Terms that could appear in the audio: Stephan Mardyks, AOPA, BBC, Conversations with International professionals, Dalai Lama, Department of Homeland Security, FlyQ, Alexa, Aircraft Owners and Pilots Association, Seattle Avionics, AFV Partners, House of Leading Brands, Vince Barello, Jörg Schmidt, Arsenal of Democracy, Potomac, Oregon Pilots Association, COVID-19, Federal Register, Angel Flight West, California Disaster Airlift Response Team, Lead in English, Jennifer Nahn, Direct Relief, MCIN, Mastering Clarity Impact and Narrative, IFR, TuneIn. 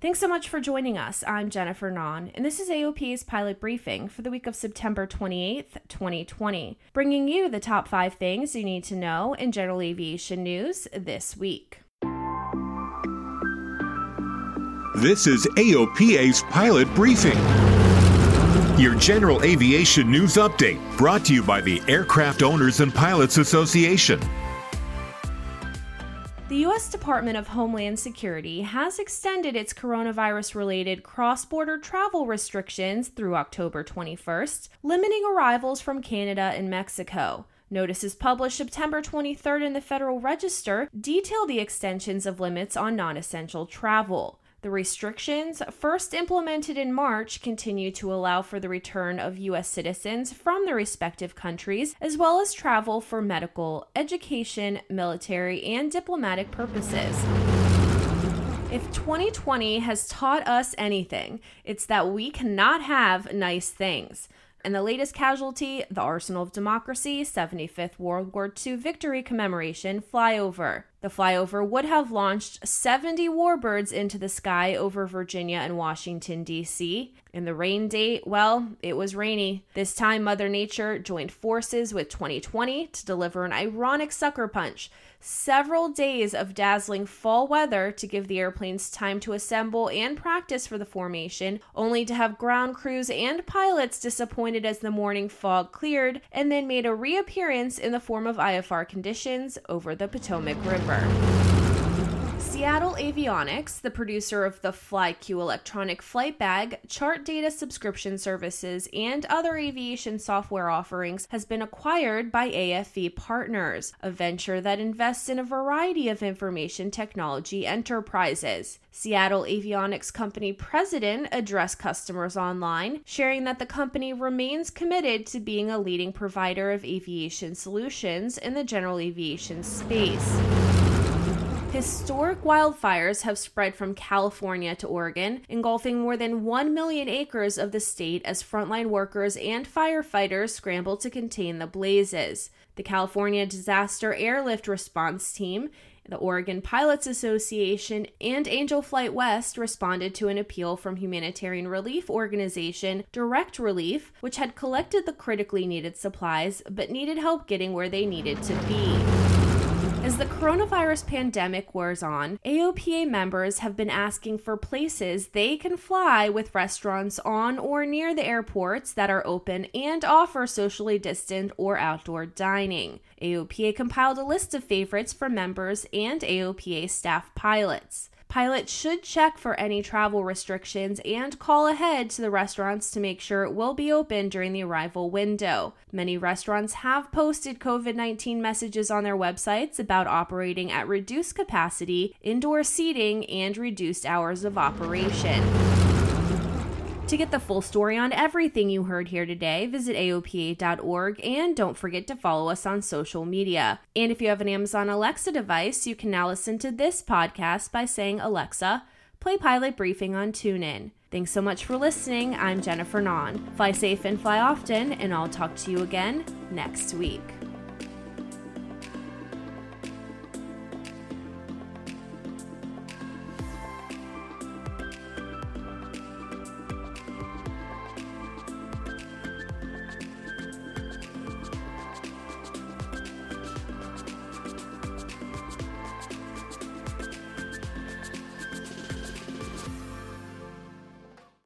Thanks so much for joining us. I'm Jennifer Nahn, and this is AOP's Pilot Briefing for the week of September 28th, 2020, bringing you the top 5 things you need to know in general aviation news this week. This is AOPA's Pilot Briefing, your general aviation news update, brought to you by the Aircraft Owners and Pilots Association. The U.S. Department of Homeland Security has extended its coronavirus-related cross-border travel restrictions through October 21st, limiting arrivals from Canada and Mexico. Notices published September 23rd in the Federal Register detail the extensions of limits on non-essential travel. The restrictions, first implemented in March, continue to allow for the return of U.S. citizens from their respective countries, as well as travel for medical, education, military, and diplomatic purposes. If 2020 has taught us anything, it's that we cannot have nice things. And the latest casualty, the Arsenal of Democracy 75th World War II Victory Commemoration flyover. The flyover would have launched 70 warbirds into the sky over Virginia and Washington, D.C. And the rain date, well, it was rainy. This time, Mother Nature joined forces with 2020 to deliver an ironic sucker punch. Several days of dazzling fall weather to give the airplanes time to assemble and practice for the formation, only to have ground crews and pilots disappointed as the morning fog cleared and then made a reappearance in the form of IFR conditions over the Potomac River. Seattle Avionics, the producer of the FlyQ electronic flight bag, chart data subscription services, and other aviation software offerings, has been acquired by AFV Partners, a venture that invests in a variety of information technology enterprises. Seattle Avionics Company president addressed customers online, sharing that the company remains committed to being a leading provider of aviation solutions in the general aviation space. Historic wildfires have spread from California to Oregon, engulfing more than 1 million acres of the state as frontline workers and firefighters scramble to contain the blazes. The California Disaster Airlift Response Team, the Oregon Pilots Association, and Angel Flight West responded to an appeal from humanitarian relief organization Direct Relief, which had collected the critically needed supplies but needed help getting where they needed to be. As the coronavirus pandemic wears on, AOPA members have been asking for places they can fly with restaurants on or near the airports that are open and offer socially distant or outdoor dining. AOPA compiled a list of favorites for members and AOPA staff pilots. Pilots should check for any travel restrictions and call ahead to the restaurants to make sure it will be open during the arrival window. Many restaurants have posted COVID-19 messages on their websites about operating at reduced capacity, indoor seating, and reduced hours of operation. To get the full story on everything you heard here today, visit AOPA.org and don't forget to follow us on social media. And if you have an Amazon Alexa device, you can now listen to this podcast by saying, "Alexa, play Pilot Briefing on TuneIn." Thanks so much for listening. I'm Jennifer Nahn. Fly safe and fly often, and I'll talk to you again next week.